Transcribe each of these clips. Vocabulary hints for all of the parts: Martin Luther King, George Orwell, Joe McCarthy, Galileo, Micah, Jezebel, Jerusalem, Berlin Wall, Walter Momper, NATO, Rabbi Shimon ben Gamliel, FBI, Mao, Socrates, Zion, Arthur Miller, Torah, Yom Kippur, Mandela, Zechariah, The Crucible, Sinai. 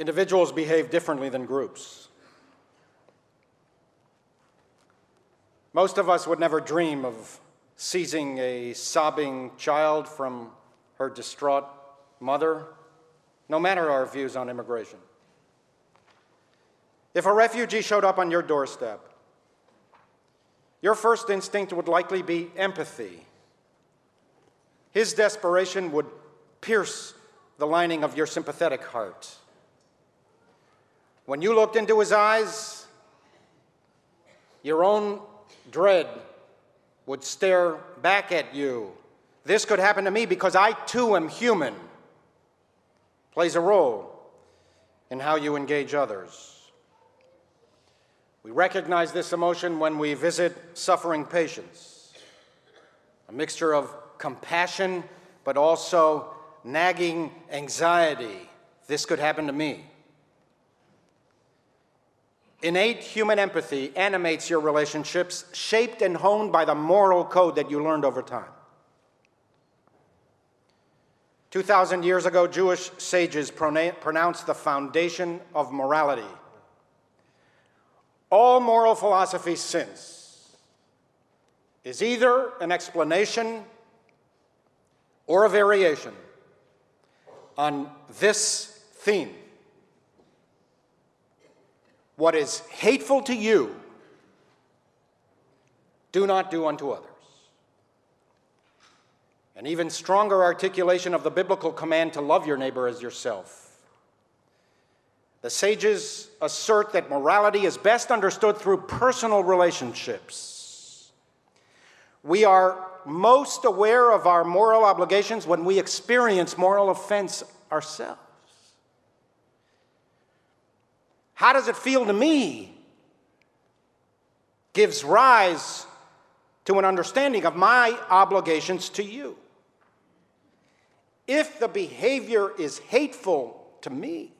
Individuals behave differently than groups. Most of us would never dream of seizing a sobbing child from her distraught mother, no matter our views on immigration. If a refugee showed up on your doorstep, your first instinct would likely be empathy. His desperation would pierce the lining of your sympathetic heart. When you looked into his eyes, your own dread would stare back at you. This could happen to me because I too am human. Plays a role in how you engage others. We recognize this emotion when we visit suffering patients. A mixture of compassion, but also nagging anxiety. This could happen to me. Innate human empathy animates your relationships, shaped and honed by the moral code that you learned over time. 2,000 years ago, Jewish sages pronounced the foundation of morality. All moral philosophy since is either an explanation or a variation on this theme. What is hateful to you, do not do unto others. An even stronger articulation of the biblical command to love your neighbor as yourself. The sages assert that morality is best understood through personal relationships. We are most aware of our moral obligations when we experience moral offense ourselves. How does it feel to me gives rise to an understanding of my obligations to you. If the behavior is hateful to me,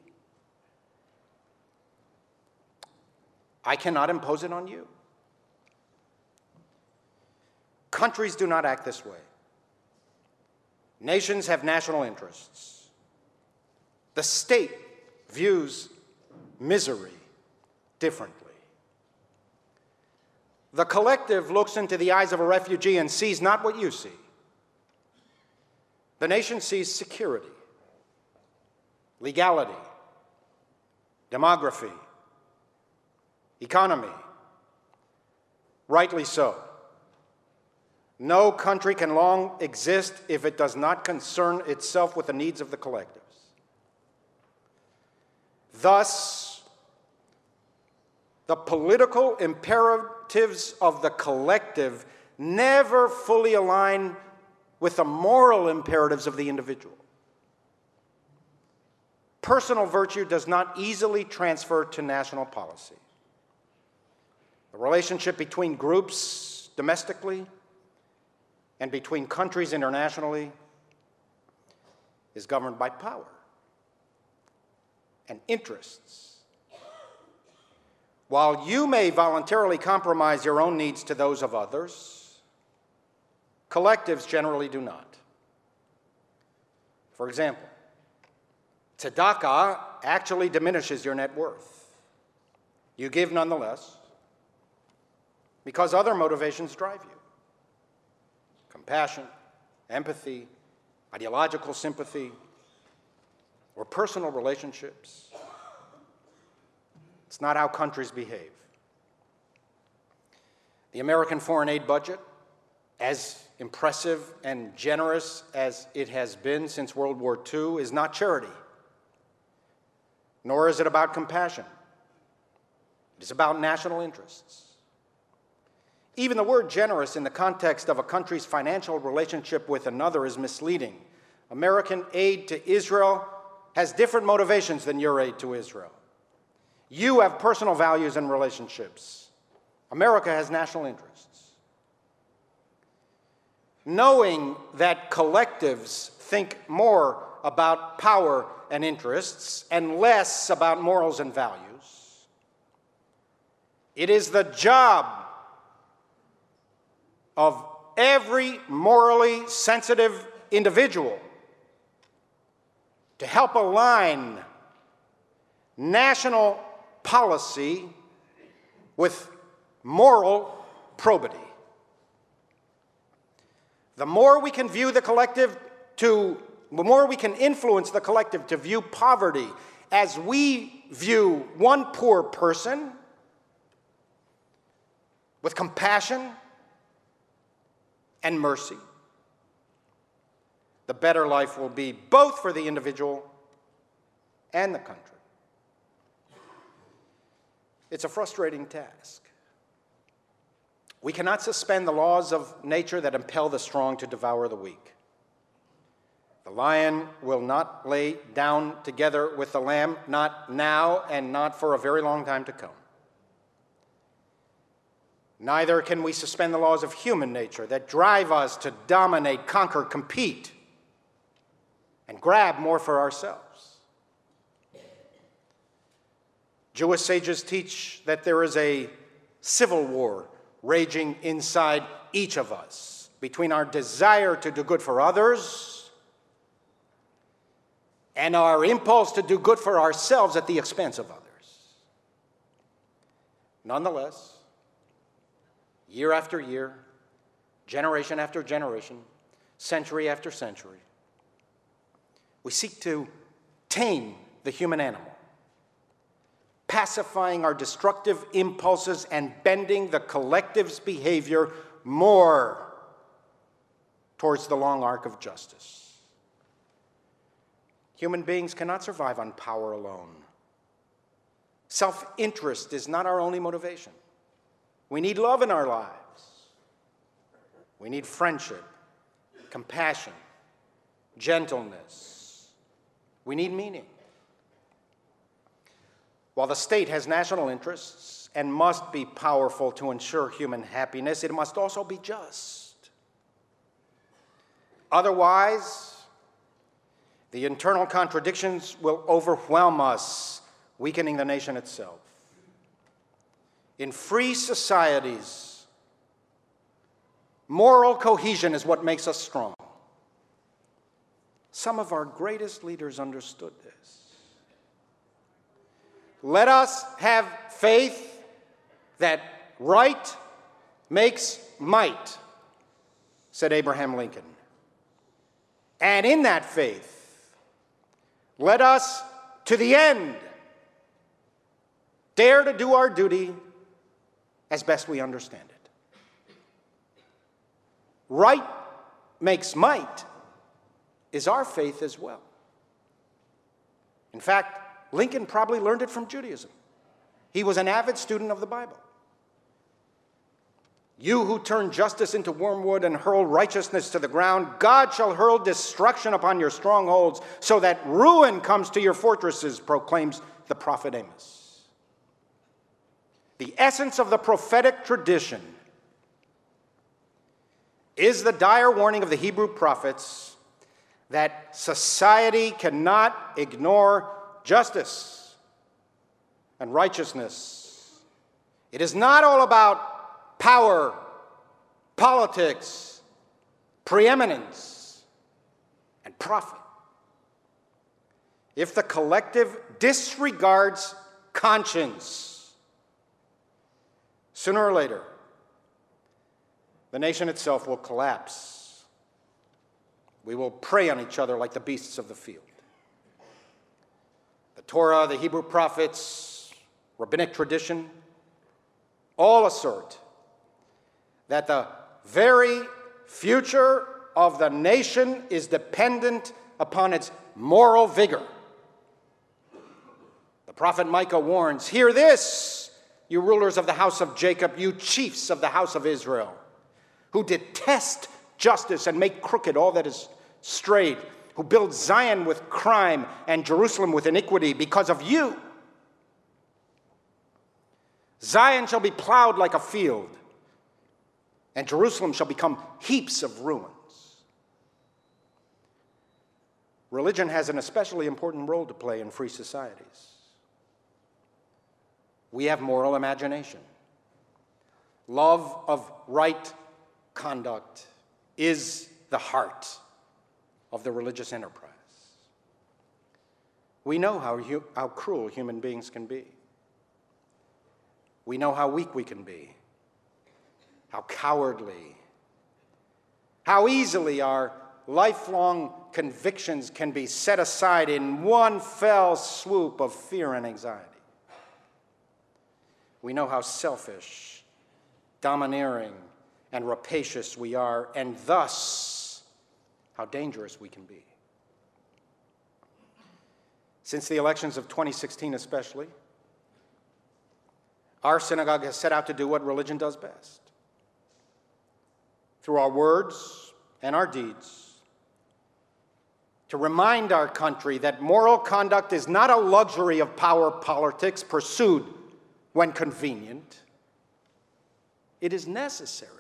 I cannot impose it on you. Countries do not act this way. Nations have national interests. The state views misery differently. The collective looks into the eyes of a refugee and sees not what you see. The nation sees security, legality, demography, economy. Rightly so. No country can long exist if it does not concern itself with the needs of the collectives. Thus, the political imperatives of the collective never fully align with the moral imperatives of the individual. Personal virtue does not easily transfer to national policy. The relationship between groups domestically and between countries internationally is governed by power and interests. While you may voluntarily compromise your own needs to those of others, collectives generally do not. For example, tzedakah actually diminishes your net worth. You give nonetheless because other motivations drive you. Compassion, empathy, ideological sympathy, or personal relationships. It's not how countries behave. The American foreign aid budget, as impressive and generous as it has been since World War II, is not charity, nor is it about compassion. It is about national interests. Even the word generous in the context of a country's financial relationship with another is misleading. American aid to Israel has different motivations than your aid to Israel. You have personal values and relationships. America has national interests. Knowing that collectives think more about power and interests and less about morals and values, it is the job of every morally sensitive individual to help align national policy with moral probity. The more we can influence the collective to view poverty as we view one poor person with compassion and mercy, the better life will be both for the individual and the country. It's a frustrating task. We cannot suspend the laws of nature that impel the strong to devour the weak. The lion will not lay down together with the lamb, not now and not for a very long time to come. Neither can we suspend the laws of human nature that drive us to dominate, conquer, compete, and grab more for ourselves. Jewish sages teach that there is a civil war raging inside each of us between our desire to do good for others and our impulse to do good for ourselves at the expense of others. Nonetheless, year after year, generation after generation, century after century, we seek to tame the human animal, pacifying our destructive impulses and bending the collective's behavior more towards the long arc of justice. Human beings cannot survive on power alone. Self-interest is not our only motivation. We need love in our lives. We need friendship, compassion, gentleness. We need meaning. While the state has national interests and must be powerful to ensure human happiness, it must also be just. Otherwise, the internal contradictions will overwhelm us, weakening the nation itself. In free societies, moral cohesion is what makes us strong. Some of our greatest leaders understood this. Let us have faith that right makes might, said Abraham Lincoln. And in that faith, let us, to the end, dare to do our duty as best we understand it. Right makes might is our faith as well. In fact, Lincoln probably learned it from Judaism. He was an avid student of the Bible. You who turn justice into wormwood and hurl righteousness to the ground, God shall hurl destruction upon your strongholds so that ruin comes to your fortresses, proclaims the prophet Amos. The essence of the prophetic tradition is the dire warning of the Hebrew prophets that society cannot ignore justice and righteousness. It is not all about power, politics, preeminence, and profit. If the collective disregards conscience, sooner or later, the nation itself will collapse. We will prey on each other like the beasts of the field. The Torah, the Hebrew prophets, rabbinic tradition, all assert that the very future of the nation is dependent upon its moral vigor. The prophet Micah warns, "Hear this, you rulers of the house of Jacob, you chiefs of the house of Israel, who detest justice and make crooked all that is straight, who build Zion with crime and Jerusalem with iniquity because of you. Zion shall be plowed like a field, and Jerusalem shall become heaps of ruins." Religion has an especially important role to play in free societies. We have moral imagination. Love of right conduct is the heart of the religious enterprise. We know how cruel human beings can be. We know how weak we can be, how cowardly, how easily our lifelong convictions can be set aside in one fell swoop of fear and anxiety. We know how selfish, domineering, and rapacious we are, and thus how dangerous we can be. Since the elections of 2016 especially, our synagogue has set out to do what religion does best. Through our words and our deeds, to remind our country that moral conduct is not a luxury of power politics pursued when convenient. It is necessary.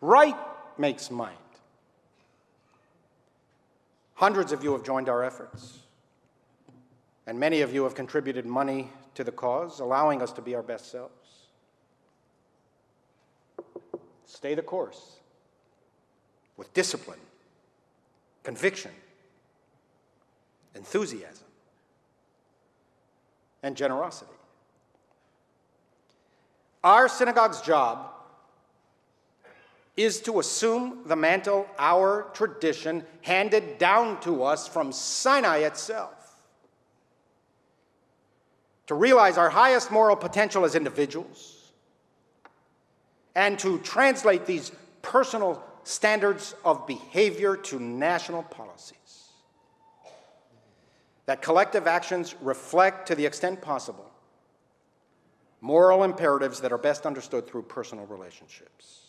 Right makes might. Hundreds of you have joined our efforts, and many of you have contributed money to the cause, allowing us to be our best selves. Stay the course with discipline, conviction, enthusiasm, and generosity. Our synagogue's job is to assume the mantle our tradition handed down to us from Sinai itself, to realize our highest moral potential as individuals, and to translate these personal standards of behavior to national policies, that collective actions reflect, to the extent possible, moral imperatives that are best understood through personal relationships.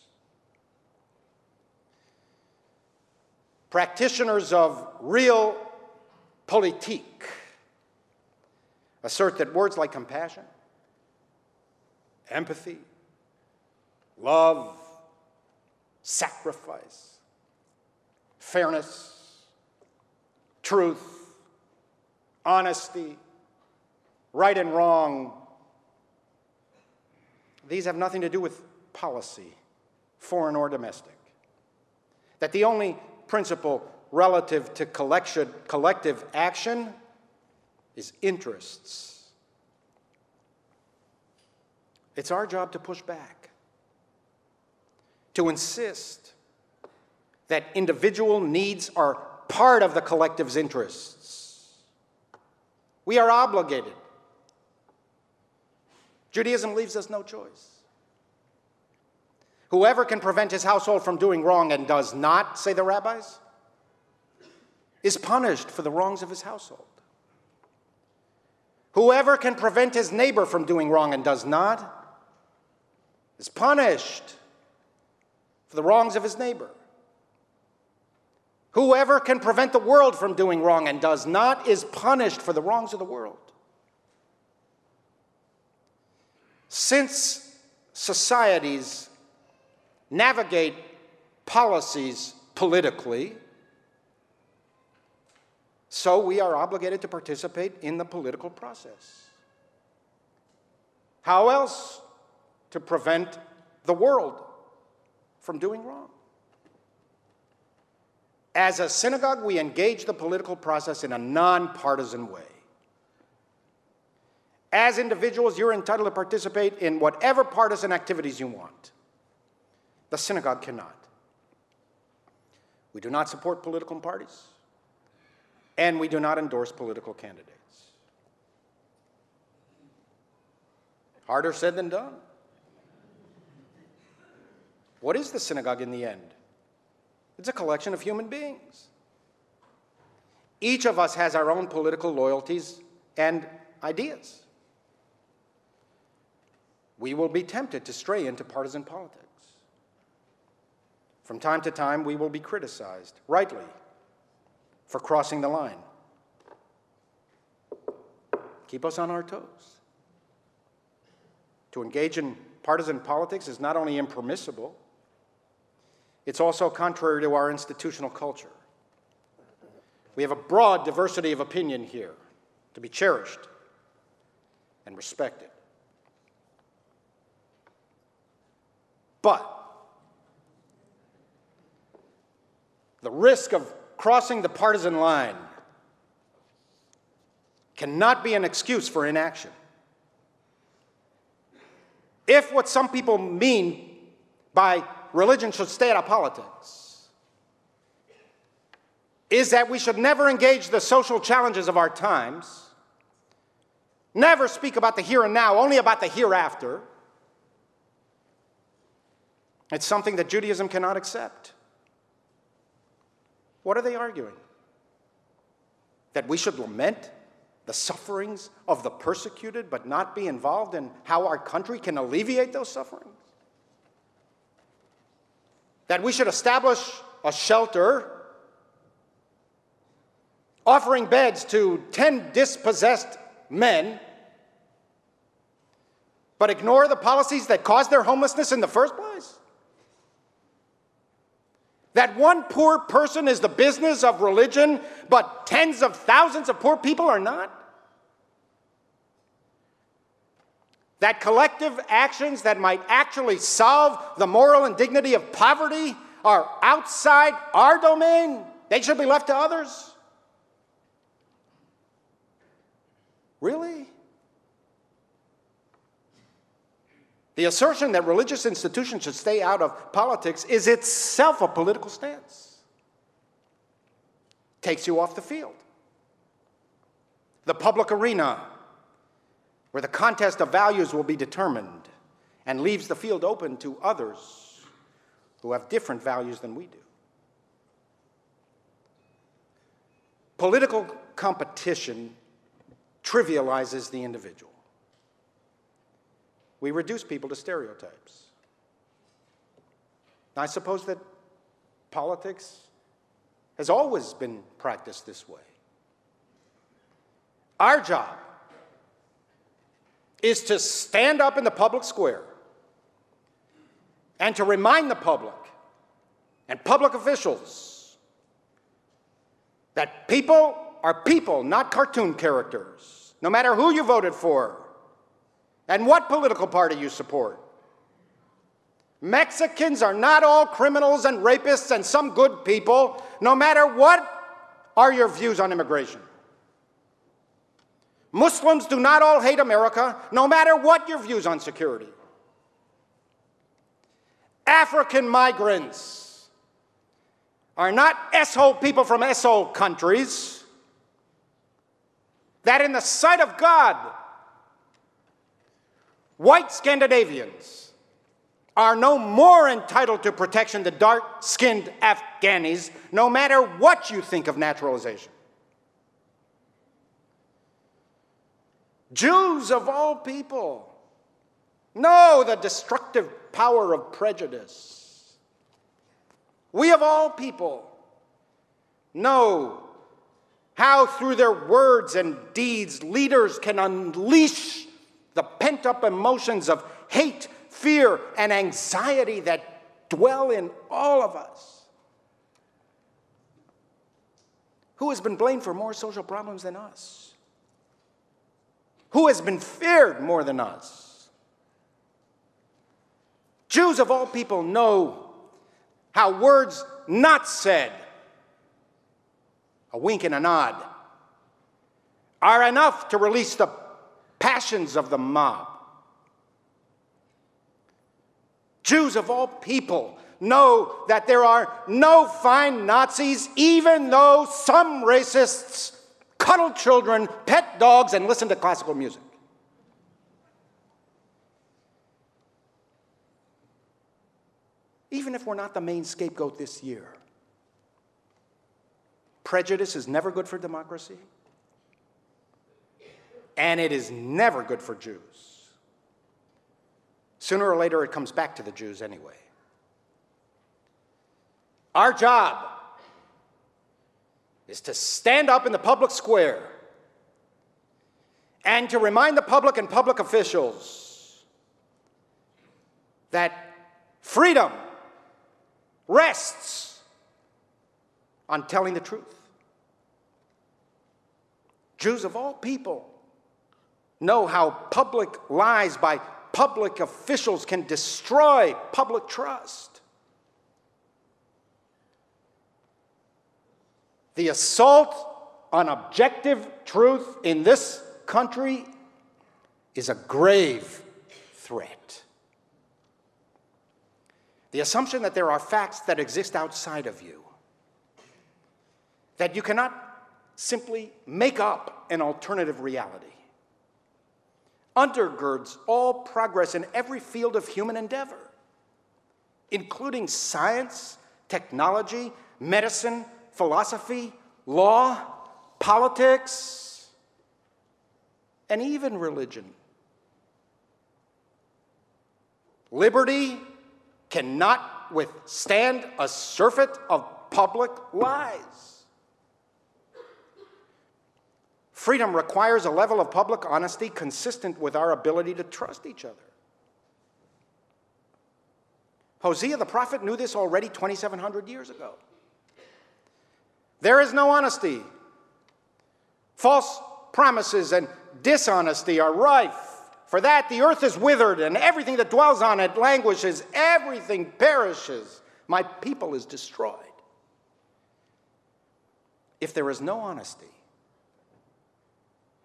Practitioners of real politique assert that words like compassion, empathy, love, sacrifice, fairness, truth, honesty, right and wrong, these have nothing to do with policy, foreign or domestic. That the only principle relative to collective action is interests. It's our job to push back, to insist that individual needs are part of the collective's interests. We are obligated. Judaism leaves us no choice. Whoever can prevent his household from doing wrong and does not, say the rabbis, is punished for the wrongs of his household. Whoever can prevent his neighbor from doing wrong and does not is punished for the wrongs of his neighbor. Whoever can prevent the world from doing wrong and does not is punished for the wrongs of the world. Since societies navigate policies politically, so we are obligated to participate in the political process. How else to prevent the world from doing wrong? As a synagogue, we engage the political process in a nonpartisan way. As individuals, you're entitled to participate in whatever partisan activities you want. The synagogue cannot. We do not support political parties, and we do not endorse political candidates. Harder said than done. What is the synagogue in the end? It's a collection of human beings. Each of us has our own political loyalties and ideas. We will be tempted to stray into partisan politics. From time to time, we will be criticized, rightly, for crossing the line. Keep us on our toes. To engage in partisan politics is not only impermissible, it's also contrary to our institutional culture. We have a broad diversity of opinion here to be cherished and respected. But the risk of crossing the partisan line cannot be an excuse for inaction. If what some people mean by religion should stay out of politics is that we should never engage the social challenges of our times, never speak about the here and now, only about the hereafter, it's something that Judaism cannot accept. What are they arguing? That we should lament the sufferings of the persecuted but not be involved in how our country can alleviate those sufferings? That we should establish a shelter offering beds to 10 dispossessed men but ignore the policies that caused their homelessness in the first place? That one poor person is the business of religion, but tens of thousands of poor people are not? That collective actions that might actually solve the moral indignity of poverty are outside our domain? They should be left to others? Really? The assertion that religious institutions should stay out of politics is itself a political stance. Takes you off the field. The public arena, where the contest of values will be determined, and leaves the field open to others who have different values than we do. Political competition trivializes the individual. We reduce people to stereotypes. I suppose that politics has always been practiced this way. Our job is to stand up in the public square and to remind the public and public officials that people are people, not cartoon characters, no matter who you voted for. And what political party you support. Mexicans are not all criminals and rapists and some good people, no matter what are your views on immigration. Muslims do not all hate America, no matter what your views on security. African migrants are not asshole people from asshole countries, that in the sight of God, white Scandinavians are no more entitled to protection than dark-skinned Afghanis, no matter what you think of naturalization. Jews of all people know the destructive power of prejudice. We of all people know how through their words and deeds leaders can unleash the pent-up emotions of hate, fear, and anxiety that dwell in all of us. Who has been blamed for more social problems than us? Who has been feared more than us? Jews of all people know how words not said, a wink and a nod, are enough to release the passions of the mob. Jews of all people know that there are no fine Nazis, even though some racists cuddle children, pet dogs, and listen to classical music. Even if we're not the main scapegoat this year, prejudice is never good for democracy. And it is never good for Jews. Sooner or later, it comes back to the Jews anyway. Our job is to stand up in the public square and to remind the public and public officials that freedom rests on telling the truth. Jews of all people know how public lies by public officials can destroy public trust. The assault on objective truth in this country is a grave threat. The assumption that there are facts that exist outside of you, that you cannot simply make up an alternative reality, undergirds all progress in every field of human endeavor, including science, technology, medicine, philosophy, law, politics, and even religion. Liberty cannot withstand a surfeit of public lies. Freedom requires a level of public honesty consistent with our ability to trust each other. Hosea the prophet knew this already 2,700 years ago. There is no honesty. False promises and dishonesty are rife. For that, the earth is withered, and everything that dwells on it languishes. Everything perishes. My people is destroyed. If there is no honesty,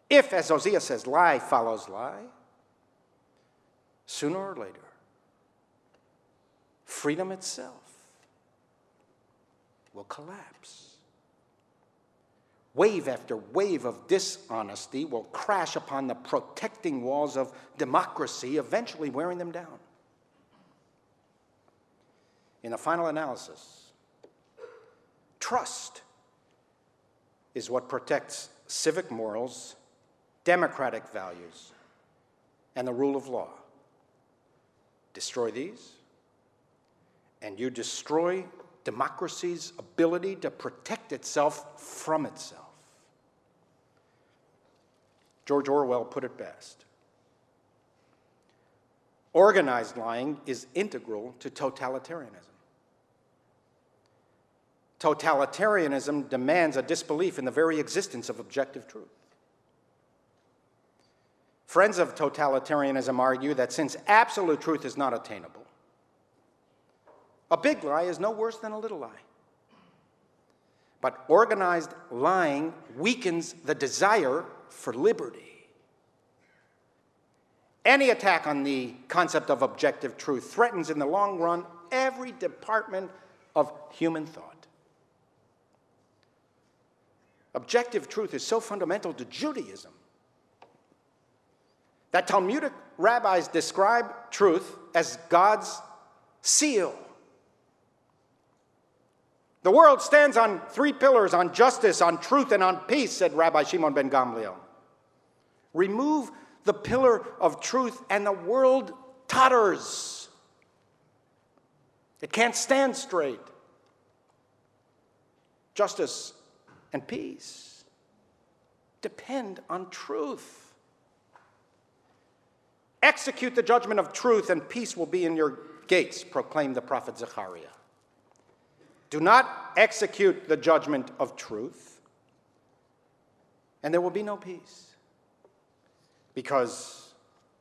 if, as Hosea says, lie follows lie, sooner or later, freedom itself will collapse. Wave after wave of dishonesty will crash upon the protecting walls of democracy, eventually wearing them down. In the final analysis, trust is what protects civic morals, democratic values, and the rule of law. Destroy these, and you destroy democracy's ability to protect itself from itself. George Orwell put it best. Organized lying is integral to totalitarianism. Totalitarianism demands a disbelief in the very existence of objective truth. Friends of totalitarianism argue that since absolute truth is not attainable, a big lie is no worse than a little lie. But organized lying weakens the desire for liberty. Any attack on the concept of objective truth threatens in the long run every department of human thought. Objective truth is so fundamental to Judaism that Talmudic rabbis describe truth as God's seal. The world stands on three pillars, on justice, on truth, and on peace, said Rabbi Shimon ben Gamliel. Remove the pillar of truth and the world totters. It can't stand straight. Justice and peace depend on truth. Execute the judgment of truth and peace will be in your gates, proclaimed the prophet Zechariah. Do not execute the judgment of truth, and there will be no peace, because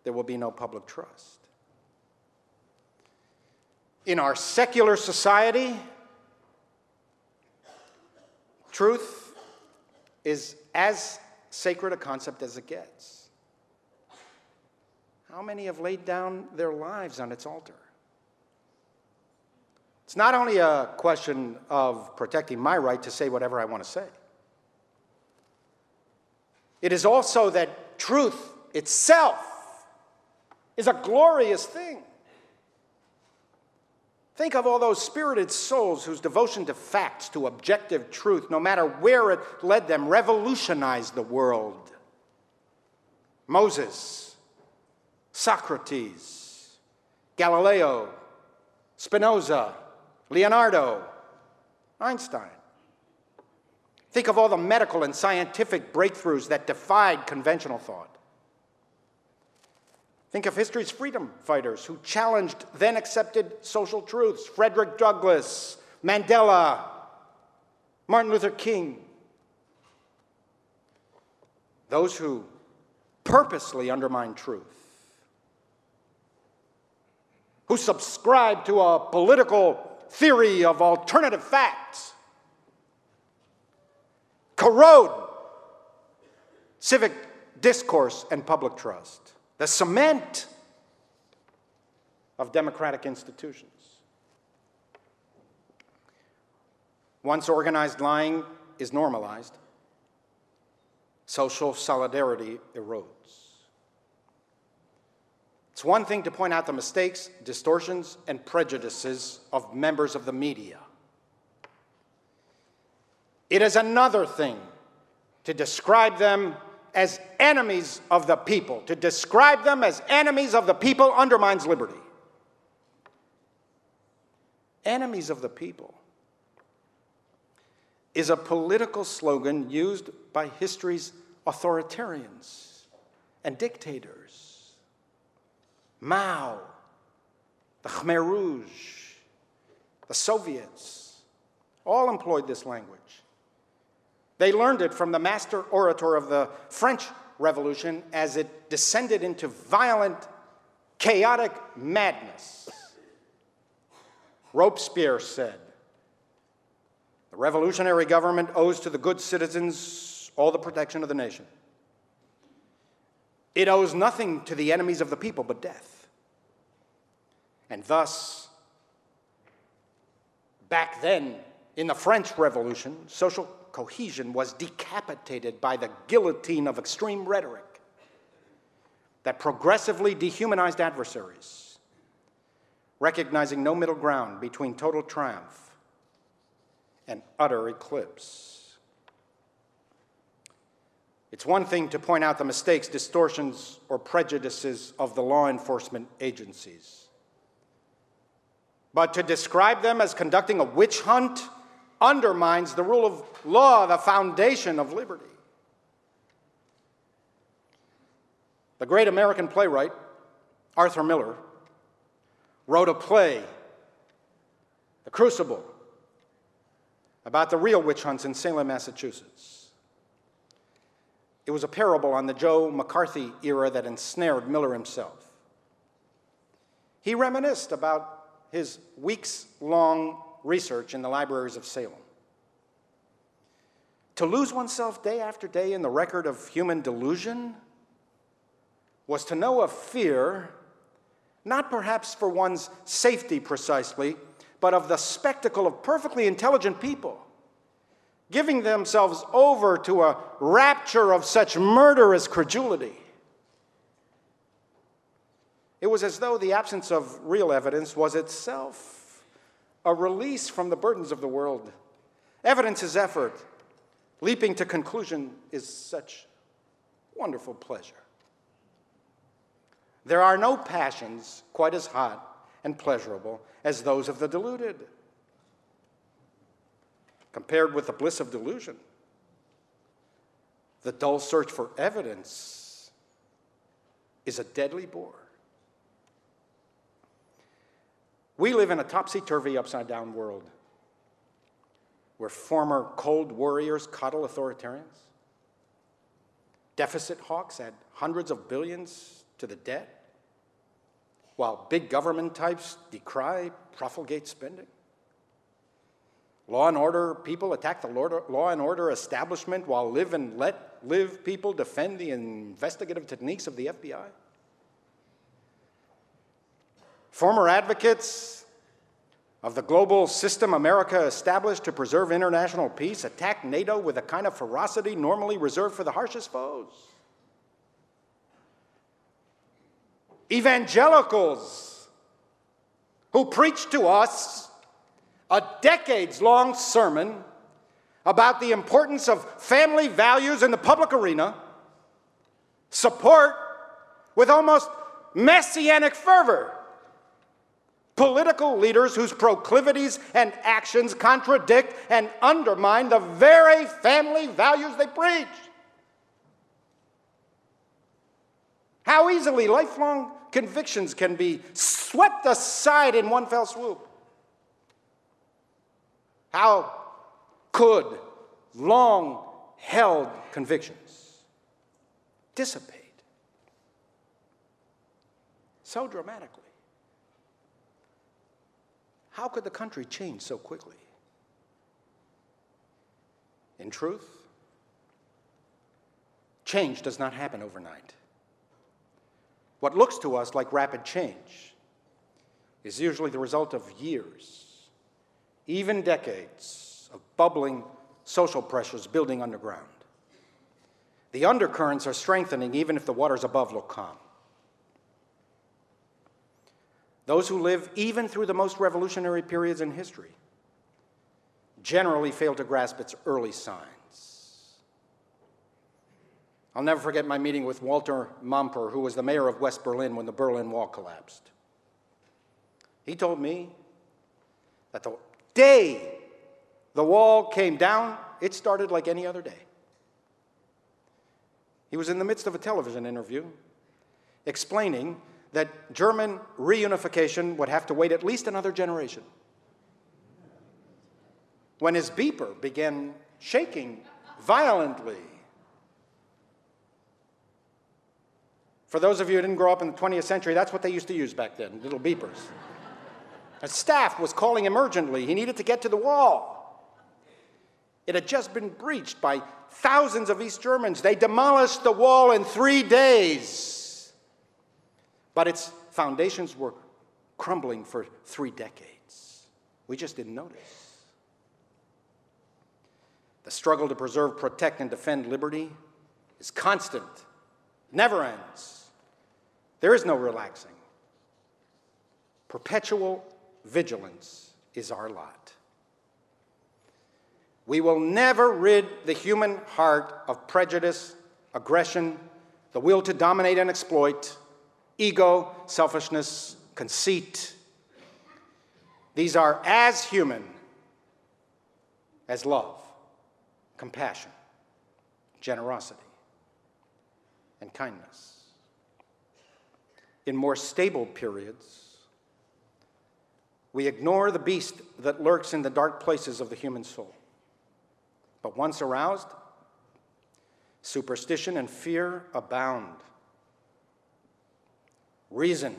there will be no public trust. In our secular society, truth is as sacred a concept as it gets. How many have laid down their lives on its altar? It's not only a question of protecting my right to say whatever I want to say. It is also that truth itself is a glorious thing. Think of all those spirited souls whose devotion to facts, to objective truth, no matter where it led them, revolutionized the world. Moses, Socrates, Galileo, Spinoza, Leonardo, Einstein. Think of all the medical and scientific breakthroughs that defied conventional thought. Think of history's freedom fighters who challenged then-accepted social truths. Frederick Douglass, Mandela, Martin Luther King. Those who purposely undermine truth, who subscribe to a political theory of alternative facts, corrode civic discourse and public trust, the cement of democratic institutions. Once organized lying is normalized, social solidarity erodes. It's one thing to point out the mistakes, distortions, and prejudices of members of the media. It is another thing to describe them as enemies of the people. To describe them as enemies of the people undermines liberty. Enemies of the people is a political slogan used by history's authoritarians and dictators. Mao, the Khmer Rouge, the Soviets, all employed this language. They learned it from the master orator of the French Revolution as it descended into violent, chaotic madness. Robespierre said, "The revolutionary government owes to the good citizens all the protection of the nation. It owes nothing to the enemies of the people but death." And thus, back then, in the French Revolution, social cohesion was decapitated by the guillotine of extreme rhetoric that progressively dehumanized adversaries, recognizing no middle ground between total triumph and utter eclipse. It's one thing to point out the mistakes, distortions, or prejudices of the law enforcement agencies, but to describe them as conducting a witch hunt undermines the rule of law, the foundation of liberty. The great American playwright, Arthur Miller, wrote a play, The Crucible, about the real witch hunts in Salem, Massachusetts. It was a parable on the Joe McCarthy era that ensnared Miller himself. He reminisced about his weeks-long research in the libraries of Salem. To lose oneself day after day in the record of human delusion was to know of fear, not perhaps for one's safety precisely, but of the spectacle of perfectly intelligent people giving themselves over to a rapture of such murderous credulity. It was as though the absence of real evidence was itself a release from the burdens of the world. Evidence is effort. Leaping to conclusion is such wonderful pleasure. There are no passions quite as hot and pleasurable as those of the deluded. Compared with the bliss of delusion, the dull search for evidence is a deadly bore. We live in a topsy-turvy, upside-down world where former cold warriors coddle authoritarians, deficit hawks add hundreds of billions to the debt, while big government types decry, profligate spending. Law and order people attack the law and order establishment while live and let live people defend the investigative techniques of the FBI. Former advocates of the global system America established to preserve international peace attack NATO with a kind of ferocity normally reserved for the harshest foes. Evangelicals who preach to us a decades-long sermon about the importance of family values in the public arena support with almost messianic fervor political leaders whose proclivities and actions contradict and undermine the very family values they preach. How easily lifelong convictions can be swept aside in one fell swoop. How could long-held convictions dissipate so dramatically? How could the country change so quickly? In truth, Change does not happen overnight. What looks to us like rapid change is usually the result of years, even decades, of bubbling social pressures building underground. The undercurrents are strengthening even if the waters above look calm. Those who live even through the most revolutionary periods in history generally fail to grasp its early signs. I'll never forget my meeting with Walter Momper, who was the mayor of West Berlin when the Berlin Wall collapsed. He told me that the day the wall came down, it started like any other day. He was in the midst of a television interview explaining that German reunification would have to wait at least another generation. When his beeper began shaking violently. For those of you who didn't grow up in the 20th century, that's what they used to use back then, little beepers. A staff was calling him urgently. He needed to get to the wall. It had just been breached by thousands of East Germans. They demolished the wall in 3 days. But its foundations were crumbling for 3 decades. We just didn't notice. The struggle to preserve, protect, and defend liberty is constant, never ends. There is no relaxing. Perpetual vigilance is our lot. We will never rid the human heart of prejudice, aggression, the will to dominate and exploit, ego, selfishness, conceit. These are as human as love, compassion, generosity, and kindness. In more stable periods, we ignore the beast that lurks in the dark places of the human soul. But once aroused, superstition and fear abound. Reason,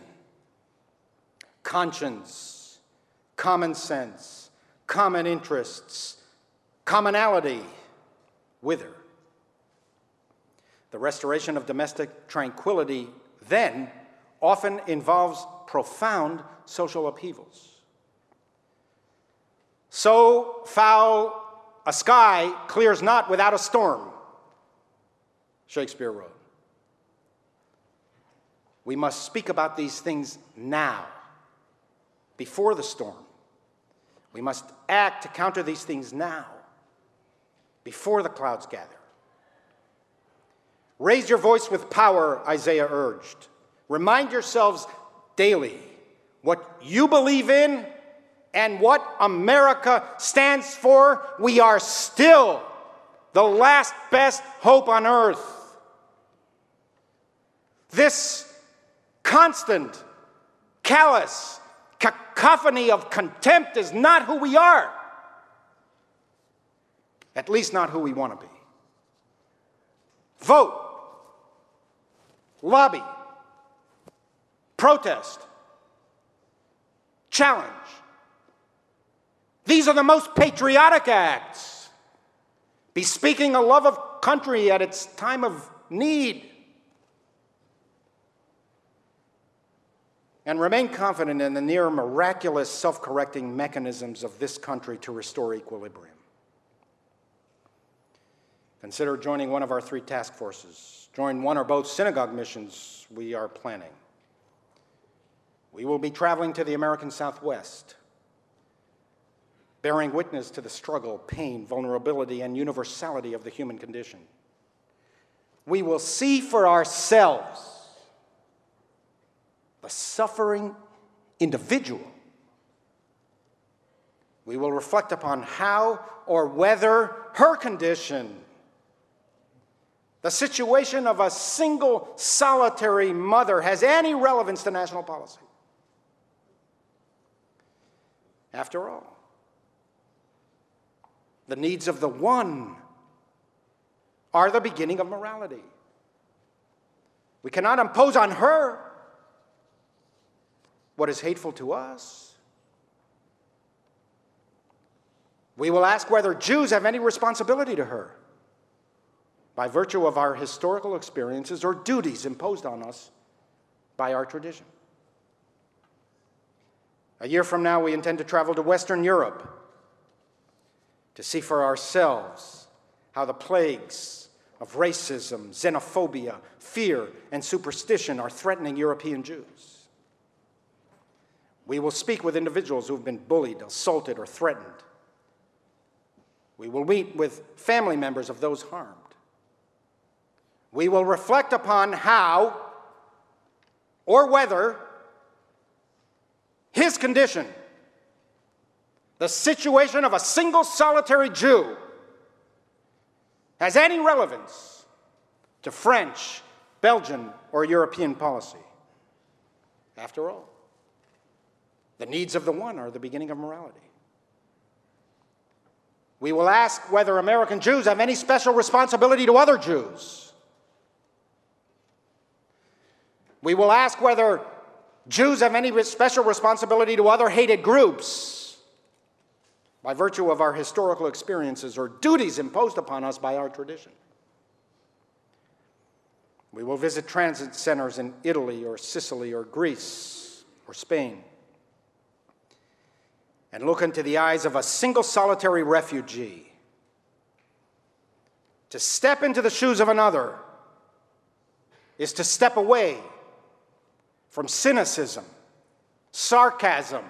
conscience, common sense, common interests, commonality wither. The restoration of domestic tranquility then often involves profound social upheavals. So foul a sky clears not without a storm, Shakespeare wrote. We must speak about these things now, before the storm. We must act to counter these things now, before the clouds gather. Raise your voice with power, Isaiah urged. Remind yourselves daily what you believe in and what America stands for. We are still the last best hope on earth. This constant, callous cacophony of contempt is not who we are, at least not who we want to be. Vote, lobby, protest, challenge. These are the most patriotic acts, bespeaking a love of country at its time of need. And remain confident in the near miraculous self-correcting mechanisms of this country to restore equilibrium. Consider joining one of our 3 task forces. Join one or both synagogue missions we are planning. We will be traveling to the American Southwest, bearing witness to the struggle, pain, vulnerability, and universality of the human condition. We will see for ourselves the suffering individual. We will reflect upon how or whether her condition, the situation of a single solitary mother, has any relevance to national policy. After all, the needs of the one are the beginning of morality. We cannot impose on her what is hateful to us. We will ask whether Jews have any responsibility to her. by virtue of our historical experiences or duties imposed on us by our tradition. A year from now, we intend to travel to Western Europe to see for ourselves how the plagues of racism, xenophobia, fear, and superstition are threatening European Jews. We will speak with individuals who have been bullied, assaulted, or threatened. We will meet with family members of those harmed. We will reflect upon how or whether his condition, the situation of a single solitary Jew, has any relevance to French, Belgian, or European policy. After all, the needs of the one are the beginning of morality. We will ask whether American Jews have any special responsibility to other Jews. We will ask whether Jews have any special responsibility to other hated groups by virtue of our historical experiences or duties imposed upon us by our tradition. We will visit transit centers in Italy or Sicily or Greece or Spain and look into the eyes of a single solitary refugee to step into the shoes of another is to step away from cynicism, sarcasm,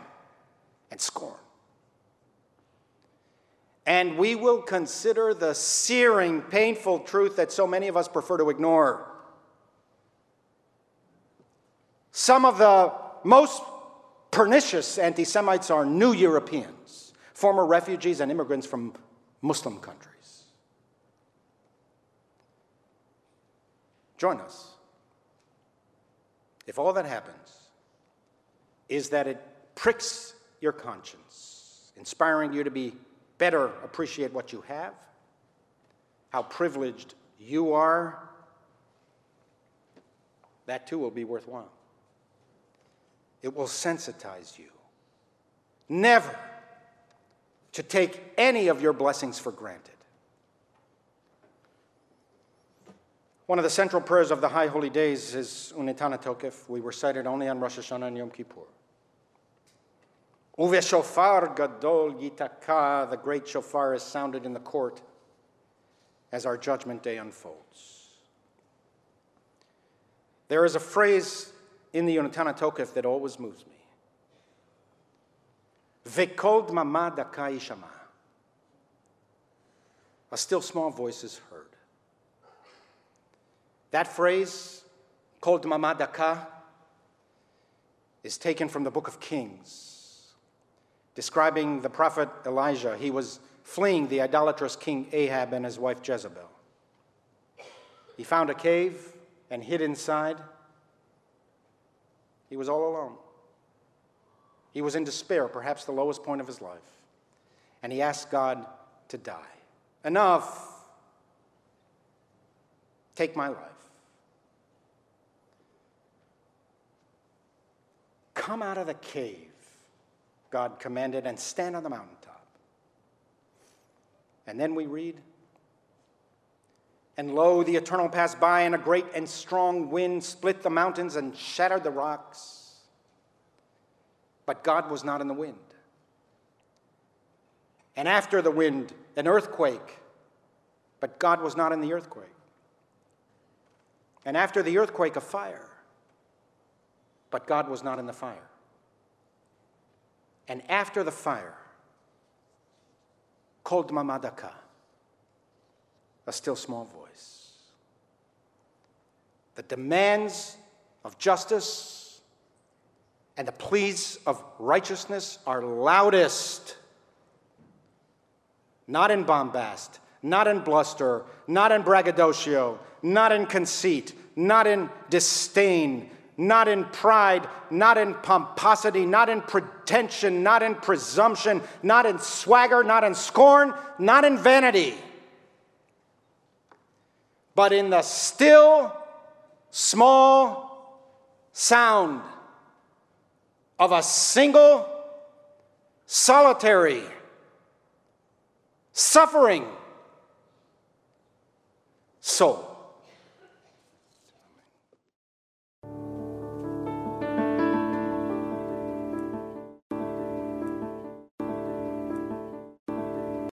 and scorn. And we will consider the searing, painful truth that so many of us prefer to ignore. Some of the most pernicious anti-Semites are new Europeans, former refugees and immigrants from Muslim countries. Join us if all that happens is that it pricks your conscience, inspiring you to better appreciate what you have, how privileged you are. That too will be worthwhile. It will sensitize you never to take any of your blessings for granted. One of the central prayers of the High Holy Days is Unetanah Tokef. We recite it only on Rosh Hashanah and Yom Kippur. Uve shofar gadol yitaka, the great shofar is sounded in the court as our judgment day unfolds. There is a phrase in the Unetanah Tokef that always moves me. Kol d'mama daka yishama. A still small voice is heard. That phrase, Kol d'mama daka, is taken from the Book of Kings, describing the prophet Elijah. He was fleeing the idolatrous King Ahab and his wife Jezebel. He found a cave and hid inside. He was all alone. He was in despair, perhaps the lowest point of his life. And he asked God to die. Enough. Take my life. Come out of the cave, God commanded, and stand on the mountaintop. And then we read, and lo, the Eternal passed by, and a great and strong wind split the mountains and shattered the rocks. But God was not in the wind. And after the wind, an earthquake. But God was not in the earthquake. And after the earthquake, a fire. But God was not in the fire. And after the fire, Kol d'mama daka, a still small voice. The demands of justice and the pleas of righteousness are loudest. Not in bombast, not in bluster, not in braggadocio, not in conceit, not in disdain, not in pride, not in pomposity, not in pretension, not in presumption, not in swagger, not in scorn, not in vanity, but in the still, small sound of a single, solitary, suffering, So,